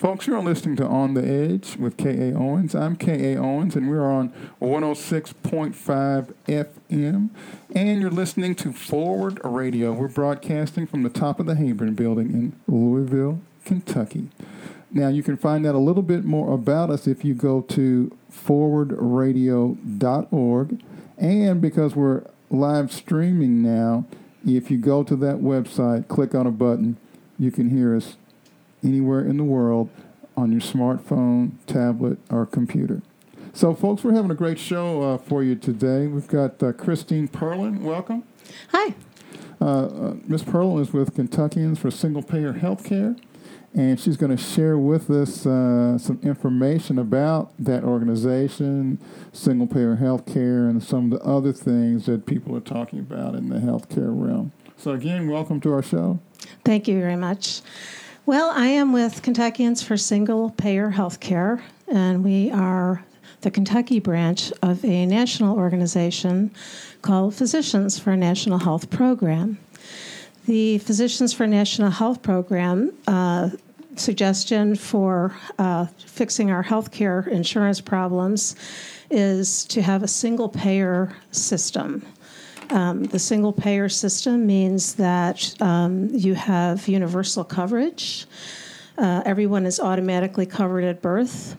Folks, you're listening to On the Edge with K.A. Owens. I'm K.A. Owens, and we're on 106.5 FM. And you're listening to Forward Radio. We're broadcasting from the top of the Hayburn Building in Louisville, Kentucky. Now, you can find out a little bit more about us if you go to forwardradio.org. And because we're live streaming now, if you go to that website, click on a button, you can hear us anywhere in the world on your smartphone, tablet, or computer. So, folks, we're having a great show for you today. We've got Christine Perlin. Welcome. Hi. Ms. Perlin is with Kentuckians for Single-Payer Healthcare, and she's going to share with us some information about that organization, single-payer healthcare, and some of the other things that people are talking about in the healthcare realm. So, again, welcome to our show. Thank you very much. Well, I am with Kentuckians for Single-Payer Healthcare, and we are the Kentucky branch of a national organization called Physicians for a National Health Program. The Physicians for a National Health Program suggestion for fixing our healthcare insurance problems is to have a single-payer system. The single-payer system means that you have universal coverage. Everyone is automatically covered at birth.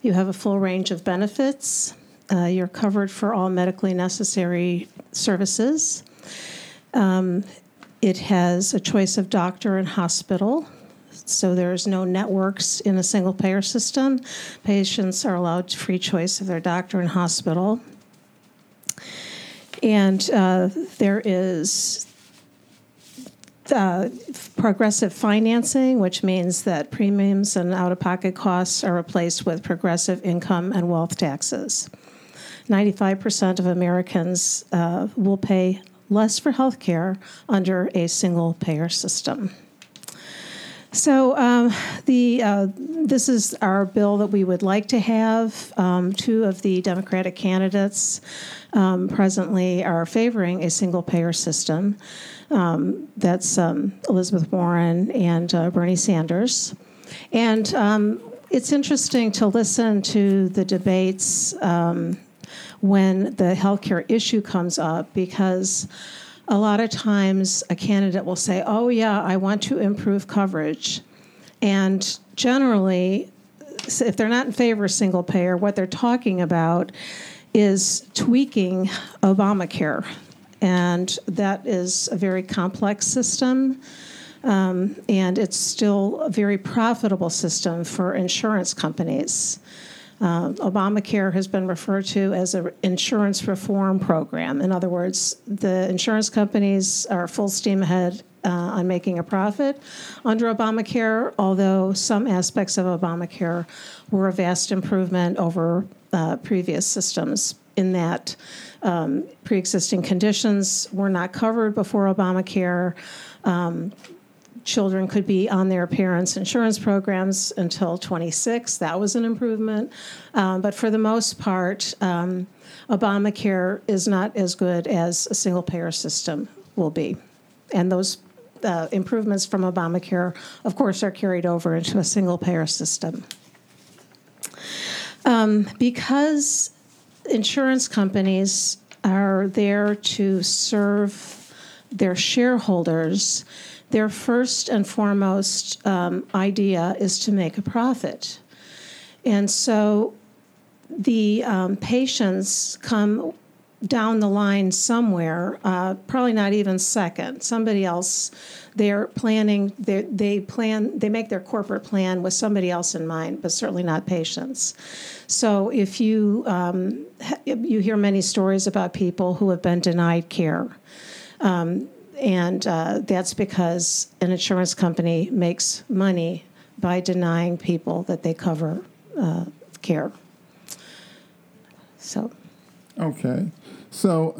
You have a full range of benefits. You're covered for all medically necessary services. It has a choice of doctor and hospital, so there's no networks in a single-payer system. Patients are allowed free choice of their doctor and hospital. And there is progressive financing, which means that premiums and out-of-pocket costs are replaced with progressive income and wealth taxes. 95% of Americans will pay less for health care under a single-payer system. So this is our bill that we would like to have. Two of the Democratic candidates presently are favoring a single-payer system. That's Elizabeth Warren and Bernie Sanders. And it's interesting to listen to the debates when the healthcare issue comes up, because a lot of times a candidate will say, oh, yeah, I want to improve coverage. And generally, if they're not in favor of single payer, what they're talking about is tweaking Obamacare. And that is a very complex system. And it's still a very profitable system for insurance companies. Obamacare has been referred to as an insurance reform program. In other words, the insurance companies are full steam ahead on making a profit under Obamacare, although some aspects of Obamacare were a vast improvement over previous systems in that pre-existing conditions were not covered before Obamacare. Children could be on their parents' insurance programs until 26. That was an improvement. But for the most part, Obamacare is not as good as a single-payer system will be. And those improvements from Obamacare, of course, are carried over into a single-payer system. Because insurance companies are there to serve their shareholders, their first and foremost idea is to make a profit. And so the patients come down the line somewhere, probably not even second. Somebody else, they're planning, they make their corporate plan with somebody else in mind, but certainly not patients. So if you, you hear many stories about people who have been denied care. And that's because an insurance company makes money by denying people that they cover care. So. Okay. So,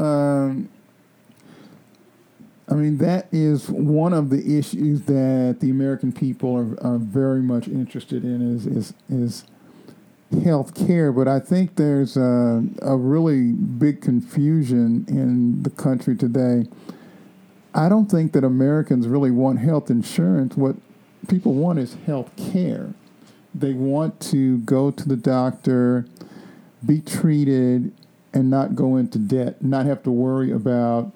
I mean, that is one of the issues that the American people are very much interested in is health care. But I think there's a really big confusion in the country today. I don't think that Americans really want health insurance. What people want is health care. They want to go to the doctor, be treated, and not go into debt, not have to worry about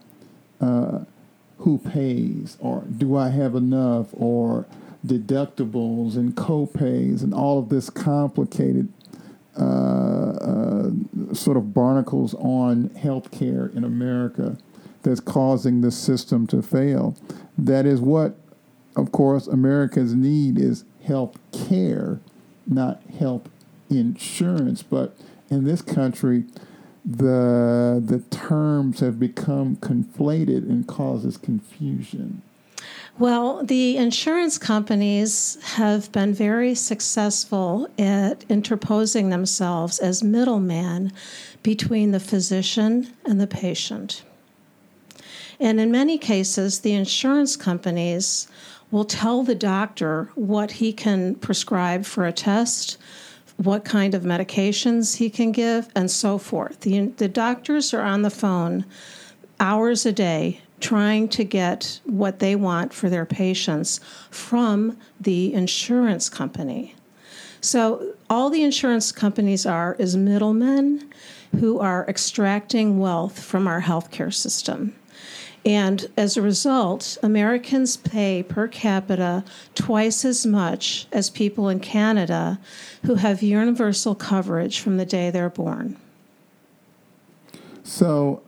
who pays or do I have enough or deductibles and co-pays and all of this complicated sort of barnacles on healthcare in America that's causing this system to fail. That is what, of course, Americans need is health care, not health insurance. But in this country, the terms have become conflated and causes confusion. Well, the insurance companies have been very successful at interposing themselves as middlemen between the physician and the patient. And in many cases, the insurance companies will tell the doctor what he can prescribe for a test, what kind of medications he can give, and so forth. The doctors are on the phone hours a day trying to get what they want for their patients from the insurance company. So all the insurance companies are is middlemen who are extracting wealth from our healthcare system. And as a result, Americans pay per capita twice as much as people in Canada who have universal coverage from the day they're born. So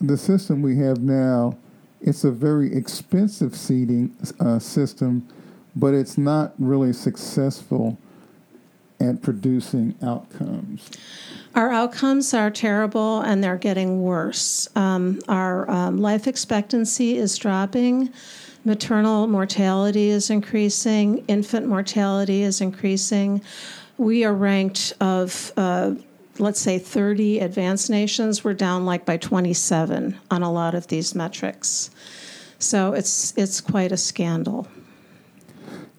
the system we have now, it's a very expensive system, but it's not really successful at producing outcomes. Our outcomes are terrible, and they're getting worse. Our life expectancy is dropping. Maternal mortality is increasing. Infant mortality is increasing. We are ranked of, let's say, 30 advanced nations. We're down like by 27 on a lot of these metrics. So it's quite a scandal.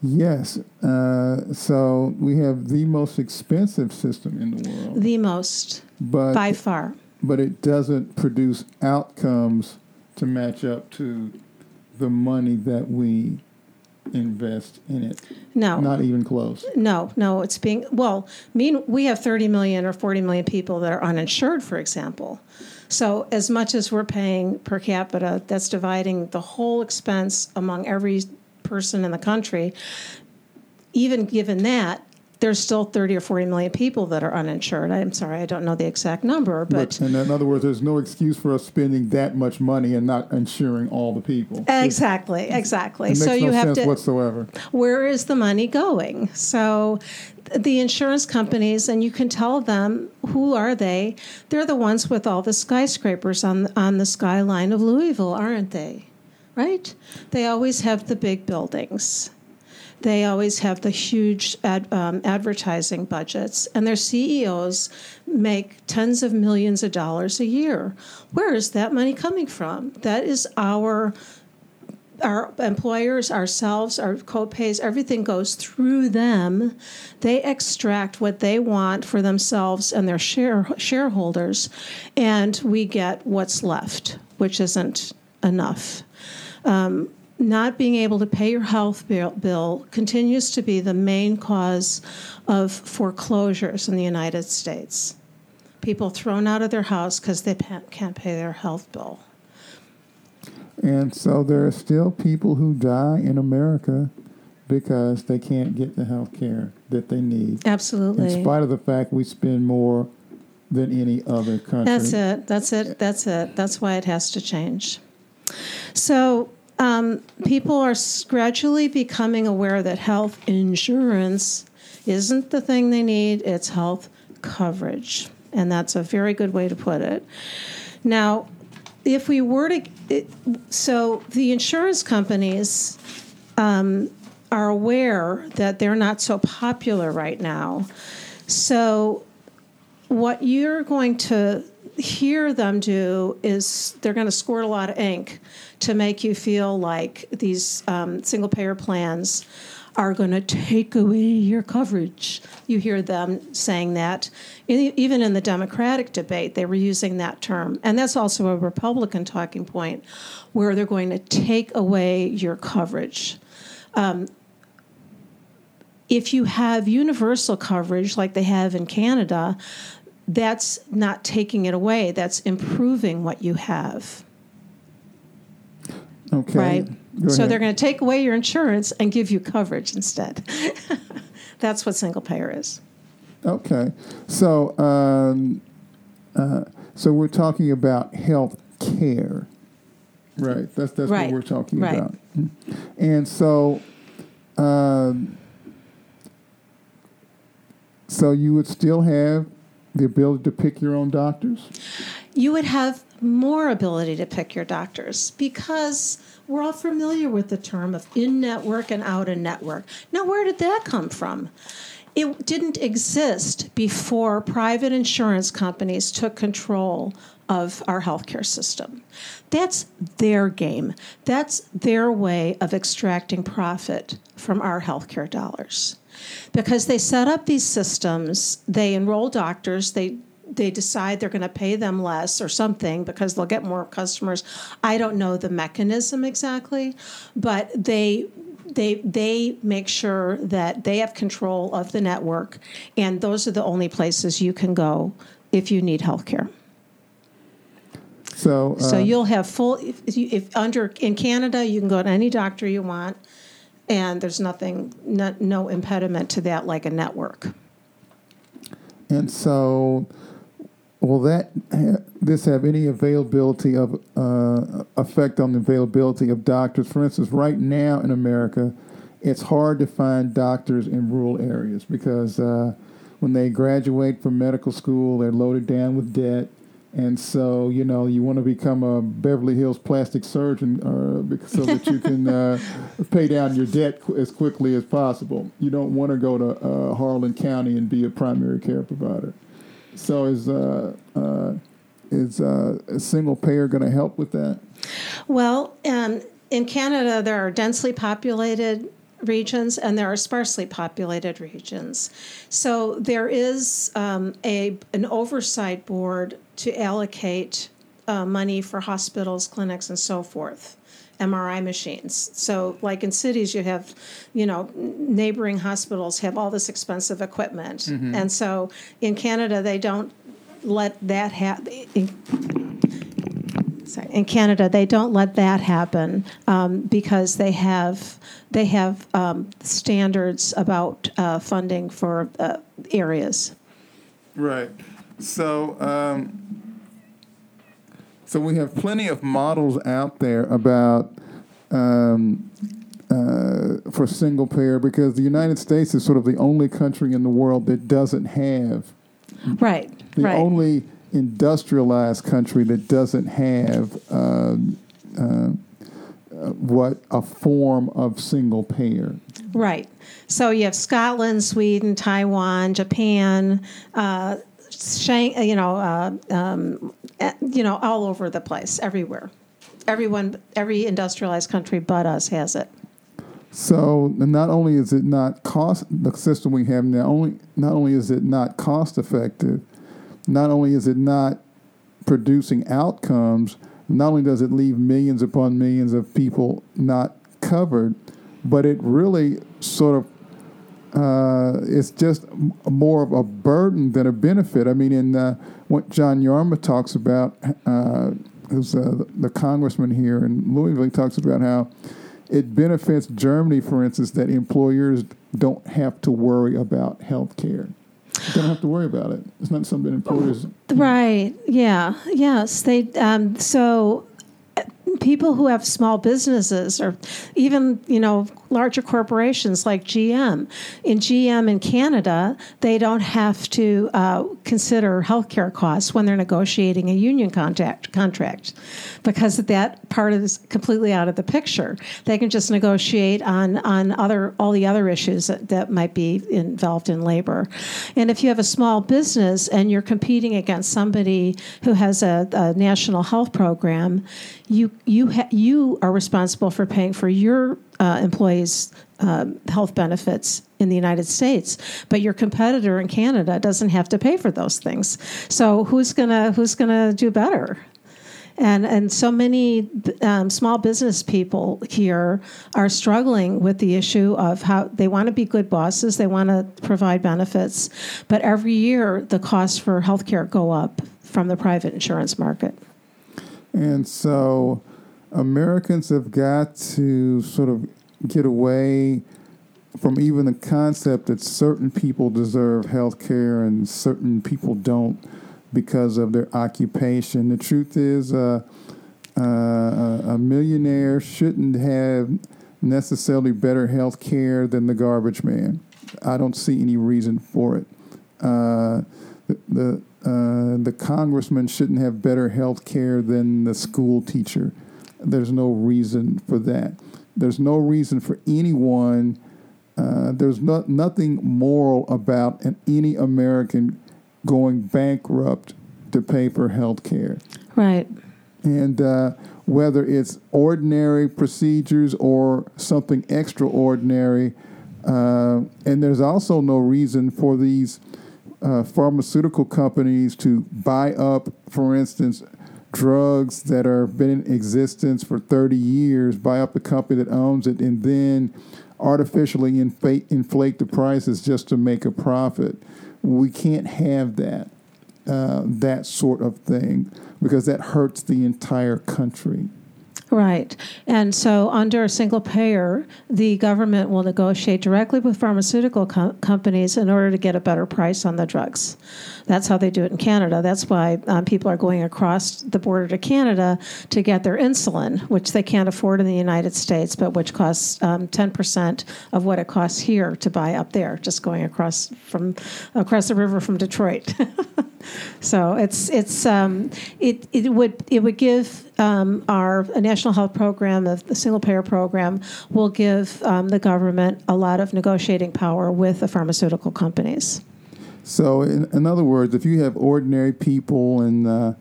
Yes. So we have the most expensive system in the world. The most, by far. But it doesn't produce outcomes to match up to the money that we invest in it. No. Not even close. No. It's being, we have 30 million or 40 million people that are uninsured, for example. So as much as we're paying per capita, that's dividing the whole expense among every person in the country. Even given that, there's still 30 or 40 million people that are uninsured. I'm sorry, I don't know the exact number, but and in other words, there's no excuse for us spending that much money and not insuring all the people. Exactly. It makes no sense whatsoever. Where is the money going? So the insurance companies, and you can tell them, who are they? They're the ones with all the skyscrapers on the skyline of Louisville, aren't they? Right? They always have the big buildings. They always have the huge advertising budgets. And their CEOs make tens of millions of dollars a year. Where is that money coming from? That is our employers, ourselves, our co-pays, everything goes through them. They extract what they want for themselves and their shareholders. And we get what's left, which isn't enough. Not being able to pay your health bill continues to be the main cause of foreclosures in the United States. People thrown out of their house because they can't pay their health bill. And so there are still people who die in America because they can't get the health care that they need. Absolutely. In spite of the fact we spend more than any other country. That's it. That's why it has to change. So people are gradually becoming aware that health insurance isn't the thing they need, it's health coverage. And that's a very good way to put it. Now, if we were to... So the insurance companies are aware that they're not so popular right now. So what you're going to hear them do is they're going to squirt a lot of ink to make you feel like these single-payer plans are going to take away your coverage. You hear them saying that. Even in the Democratic debate, they were using that term. And that's also a Republican talking point where they're going to take away your coverage. If you have universal coverage like they have in Canada, that's not taking it away. That's improving what you have. Okay. Right? So they're going to take away your insurance and give you coverage instead. That's what single payer is. Okay. So so we're talking about health care. Right. That's right. What we're talking right. about. And so... so you would still have the ability to pick your own doctors? You would have more ability to pick your doctors because we're all familiar with the term of in-network and out-of-network. Now, where did that come from? It didn't exist before private insurance companies took control of our healthcare system. That's their game. That's their way of extracting profit from our healthcare dollars. Because they set up these systems, they enroll doctors, they decide they're going to pay them less or something because they'll get more customers. I don't know the mechanism exactly, but they make sure that they have control of the network, and those are the only places you can go if you need healthcare. So you'll have full. In Canada, you can go to any doctor you want. And there's no impediment to that, like a network. And so, will this have any availability of effect on the availability of doctors? For instance, right now in America, it's hard to find doctors in rural areas because when they graduate from medical school, they're loaded down with debt. And so, you know, you want to become a Beverly Hills plastic surgeon so that you can pay down your debt as quickly as possible. You don't want to go to Harlan County and be a primary care provider. So is a single payer going to help with that? Well, in Canada, there are densely populated regions and there are sparsely populated regions. So there is an oversight board to allocate money for hospitals, clinics, and so forth, MRI machines. So like in cities, you have, neighboring hospitals have all this expensive equipment. Mm-hmm. And so in Canada, they don't let that happen because they have standards about funding for areas. Right. So, so we have plenty of models out there about for single payer because the United States is sort of the only country in the world that doesn't have only industrialized country that doesn't have a form of single payer. Right. So you have Scotland, Sweden, Taiwan, Japan, all over the place, everywhere. Every industrialized country but us has it. So not only is it not cost the system we have now. Not only is it not cost effective. Not only is it not producing outcomes, not only does it leave millions upon millions of people not covered, but it really sort of it's just more of a burden than a benefit. I mean, in what John Yarmuth talks about, who's the congressman here in Louisville, he talks about how it benefits Germany, for instance, that employers don't have to worry about health care. They don't have to worry about it. It's not something employers... Right, yeah, yes. They so people who have small businesses or even, larger corporations like GM. In GM in Canada, they don't have to consider healthcare costs when they're negotiating a union contract because that part is completely out of the picture. They can just negotiate on all the other issues that might be involved in labor. And if you have a small business and you're competing against somebody who has a national health program, you are responsible for paying for your employees' health benefits in the United States, but your competitor in Canada doesn't have to pay for those things. So who's gonna do better? And so many small business people here are struggling with the issue of how they want to be good bosses, they want to provide benefits, but every year the costs for healthcare go up from the private insurance market. And so Americans have got to sort of get away from even the concept that certain people deserve health care and certain people don't because of their occupation. The truth is a millionaire shouldn't have necessarily better health care than the garbage man. I don't see any reason for it. The congressman shouldn't have better health care than the school teacher. There's no reason for that. There's no reason for anyone. There's nothing moral about any American going bankrupt to pay for health care. Right. And whether it's ordinary procedures or something extraordinary, and there's also no reason for these pharmaceutical companies to buy up, for instance, drugs that have been in existence for 30 years, buy up the company that owns it, and then artificially inflate the prices just to make a profit. We can't have that sort of thing, because that hurts the entire country. Right. And so under a single payer, the government will negotiate directly with pharmaceutical companies in order to get a better price on the drugs. That's how they do it in Canada. That's why people are going across the border to Canada to get their insulin, which they can't afford in the United States, but which costs 10% of what it costs here to buy up there, just going across the river from Detroit. So it would give our national health program, of the single payer program, will give the government a lot of negotiating power with the pharmaceutical companies. So in other words, if you have ordinary people and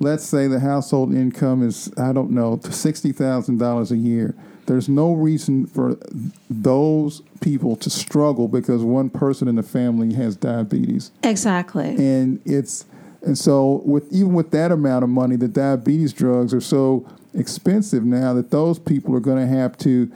let's say the household income is, I don't know, $60,000 a year, there's no reason for those people to struggle because one person in the family has diabetes. Exactly. And so with that amount of money, the diabetes drugs are so expensive now that those people are going to have to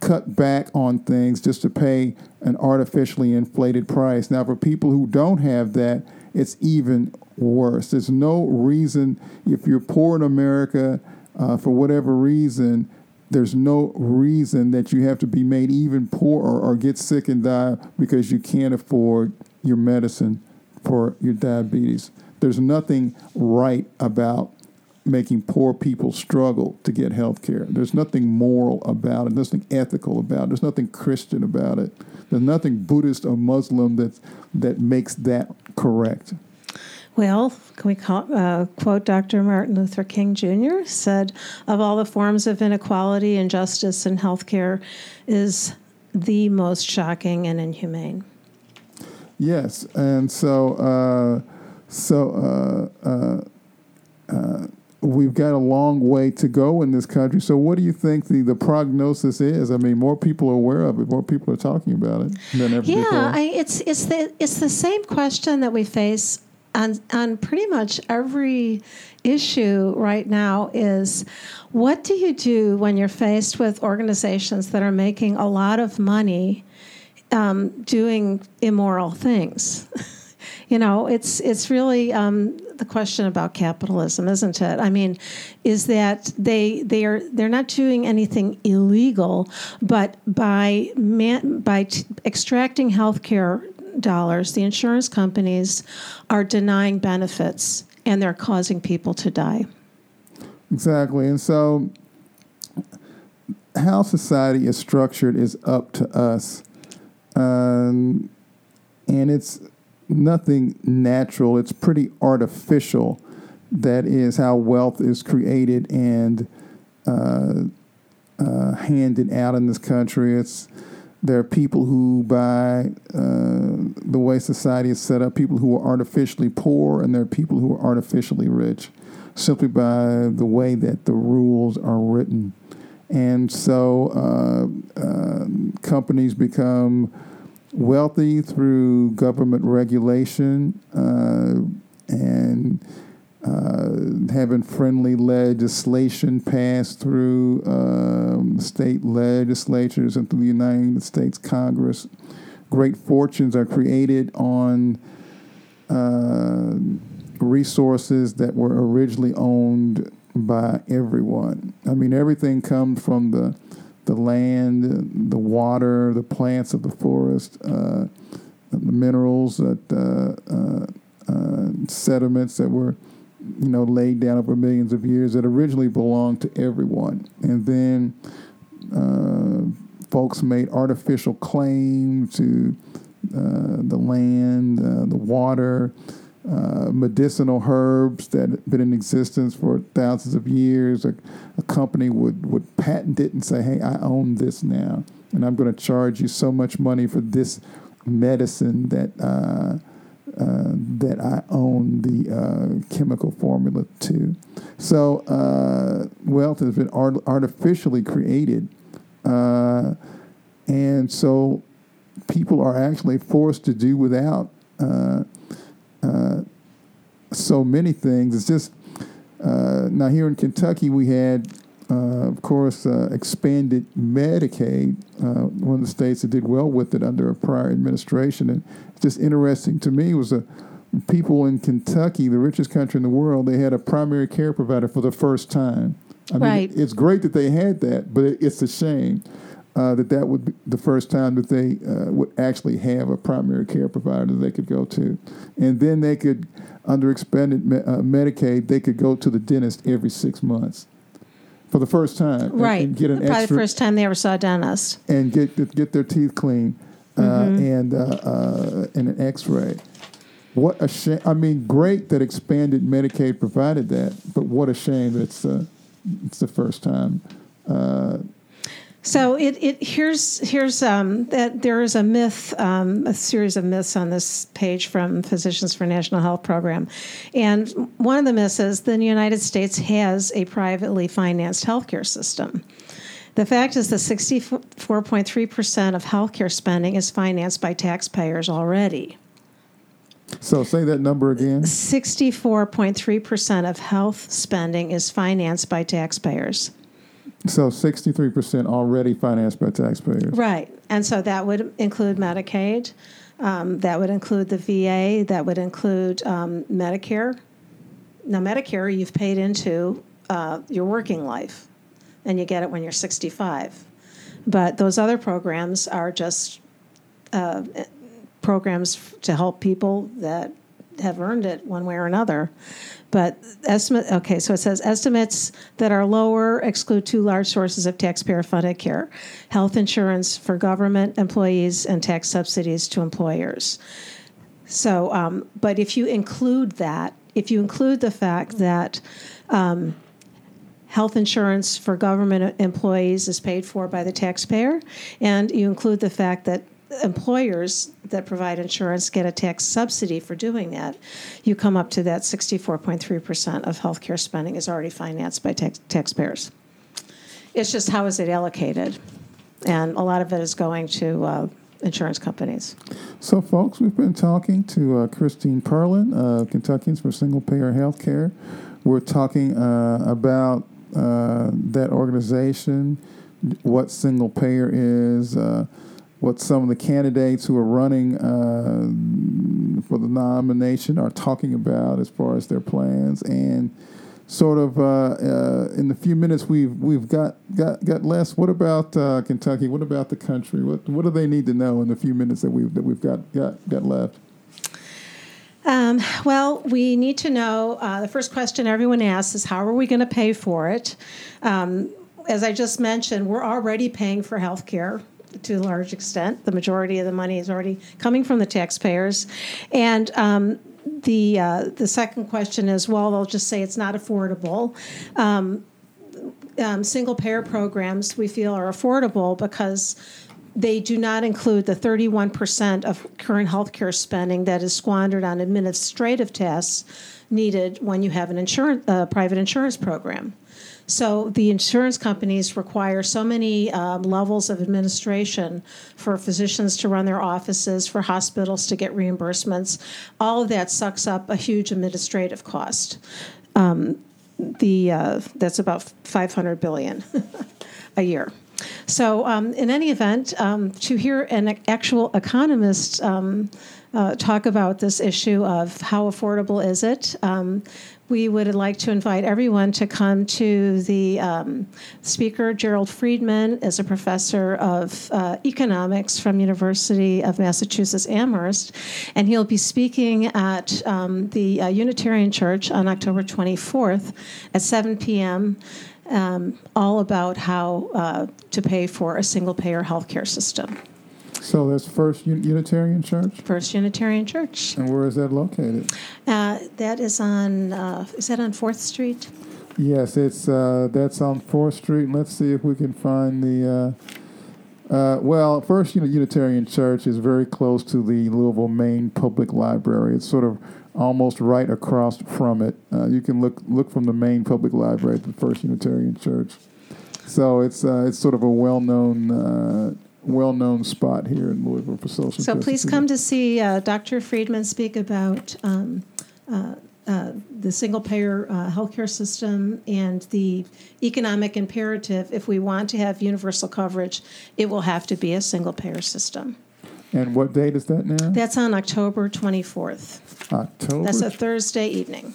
cut back on things just to pay an artificially inflated price. Now, for people who don't have that, it's even worse. There's no reason, if you're poor in America for whatever reason, there's no reason that you have to be made even poorer or get sick and die because you can't afford your medicine for your diabetes. There's nothing right about making poor people struggle to get health care. There's nothing moral about it. There's nothing ethical about it. There's nothing Christian about it. There's nothing Buddhist or Muslim that makes that correct. Well, can we quote Dr. Martin Luther King Jr. said, "Of all the forms of inequality, injustice in healthcare is the most shocking and inhumane." Yes, and so we've got a long way to go in this country. So what do you think the prognosis is? I mean, more people are aware of it. More people are talking about it than ever before. Yeah, it's the same question that we face on pretty much every issue right now is, what do you do when you're faced with organizations that are making a lot of money doing immoral things? You know, it's really the question about capitalism, isn't it? I mean, is that they're not doing anything illegal, but by extracting health care dollars, the insurance companies are denying benefits, and they're causing people to die. Exactly. And so how society is structured is up to us. And it's nothing natural. It's pretty artificial. That is how wealth is created and handed out in this country. There are people who, by the way society is set up, people who are artificially poor, and there are people who are artificially rich, simply by the way that the rules are written. And so companies become wealthy through government regulation, and having friendly legislation passed through state legislatures and through the United States Congress. Great fortunes are created on resources that were originally owned by everyone. I mean, everything comes from the land, the water, the plants of the forest, the minerals, sediments that were, you know, laid down over millions of years that originally belonged to everyone. And then folks made artificial claim to the land, the water, medicinal herbs that had been in existence for thousands of years. A company would patent it and say, hey, I own this now, and I'm going to charge you so much money for this medicine that I own the chemical formula to. So wealth has been artificially created. And so people are actually forced to do without so many things. It's just, now here in Kentucky we had, of course, expanded Medicaid, one of the states that did well with it under a prior administration. And it's just interesting to me was people in Kentucky, the richest country in the world, they had a primary care provider for the first time. I mean, right. It's great that they had that, but it's a shame that would be the first time that they would actually have a primary care provider that they could go to. And then they could, under expanded Medicaid, they could go to the dentist every 6 months for the first time. Right. And get an probably extra, the first time they ever saw a dentist. And get their teeth cleaned and an X-ray. What a shame. I mean, great that expanded Medicaid provided that, but what a shame that it's the first time. So here's that there is a myth, a series of myths on this page from Physicians for a National Health Program, and one of the myths is the United States has a privately financed healthcare system. The fact is that 64.3% of healthcare spending is financed by taxpayers already. So say that number again. 64.3% of health spending is financed by taxpayers. So 63% already financed by taxpayers. Right. And so that would include Medicaid. That would include the VA. That would include Medicare. Now, Medicare you've paid into your working life, and you get it when you're 65. But those other programs are just programs to help people that have earned it one way or another. But so it says estimates that are lower exclude two large sources of taxpayer-funded care, health insurance for government employees and tax subsidies to employers. So, but if you include that, if you include the fact that health insurance for government employees is paid for by the taxpayer, and you include the fact that employers that provide insurance get a tax subsidy for doing that, you come up to that 64.3% of healthcare spending is already financed by taxpayers. It's just how is it allocated? And a lot of it is going to insurance companies. So, folks, we've been talking to Christine Perlin of Kentuckians for Single-Payer Healthcare. We're talking about that organization, what single-payer is, what some of the candidates who are running for the nomination are talking about as far as their plans, and sort of in the few minutes we've got less. What about Kentucky? What about the country? What do they need to know in the few minutes that we've got left? Well, we need to know. The first question everyone asks is, how are we going to pay for it? As I just mentioned, we're already paying for health care. To a large extent, the majority of the money is already coming from the taxpayers, and the second question is, well, they'll just say it's not affordable. Single-payer programs we feel are affordable because they do not include the 31% of current healthcare spending that is squandered on administrative tasks needed when you have an private insurance program. So the insurance companies require so many levels of administration for physicians to run their offices, for hospitals to get reimbursements. All of that sucks up a huge administrative cost. That's about $500 billion a year. So in any event, to hear an actual economist talk about this issue of how affordable is it, we would like to invite everyone to come to the speaker. Gerald Friedman is a professor of economics from University of Massachusetts Amherst, and he'll be speaking at the Unitarian Church on October 24th at 7 p.m., all about how to pay for a single-payer healthcare system. So that's First Unitarian Church? First Unitarian Church. And where is that located? That is on, is that on 4th Street? Yes, it's that's on 4th Street. Let's see if we can find the, well, First Unitarian Church is very close to the Louisville Maine Public Library. It's sort of almost right across from it. You can look from the Maine Public Library at the First Unitarian Church. So it's sort of a well-known spot here in Louisville for social justice. So please come to see Dr. Friedman speak about the single-payer healthcare system and the economic imperative. If we want to have universal coverage, it will have to be a single-payer system. And what date is that now? That's on October 24th. October? That's a Thursday evening.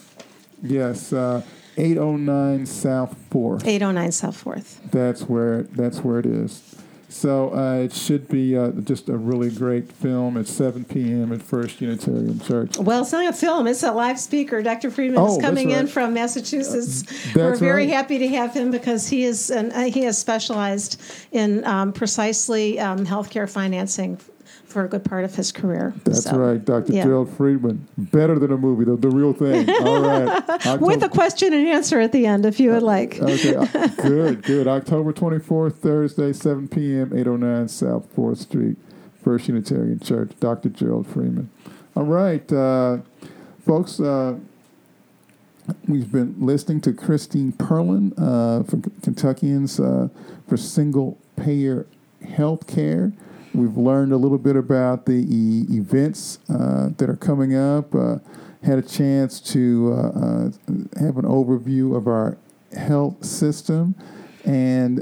Yes, 809 South 4th. 809 South 4th. That's where it is. So it should be just a really great film at 7 p.m. at First Unitarian Church. Well, it's not a film. It's a live speaker. Dr. Friedman is coming in from Massachusetts. We're very happy to have him because he has specialized in precisely healthcare financing for a good part of his career. That's right, Dr. Gerald Friedman. Better than a movie, the real thing. All right. With a question and answer at the end, if you would like. Okay, good. October 24th, Thursday, 7 p.m., 809 South 4th Street, First Unitarian Church, Dr. Gerald Friedman. All right, folks, we've been listening to Christine Perlin from Kentuckians for Single-Payer Healthcare. We've learned a little bit about the events that are coming up, had a chance to have an overview of our health system, and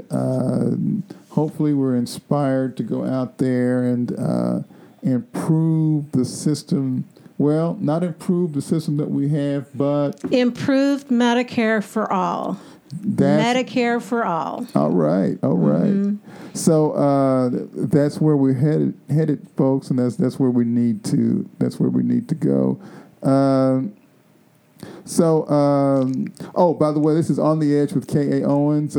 hopefully we're inspired to go out there and improve the system. Well, not improve the system that we have, but... Improved Medicare for all. Medicare for all. All right. Mm-hmm. So that's where we're headed, folks, and that's where we need to. That's where we need to go. By the way, this is On the Edge with K.A. Owens.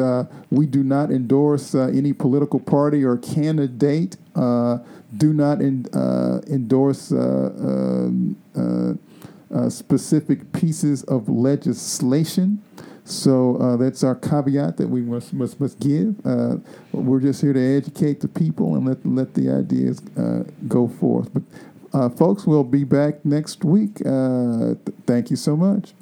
We do not endorse any political party or candidate. Do not endorse. Specific pieces of legislation. So that's our caveat that we must give. We're just here to educate the people and let the ideas go forth. But folks, we'll be back next week. Thank you so much.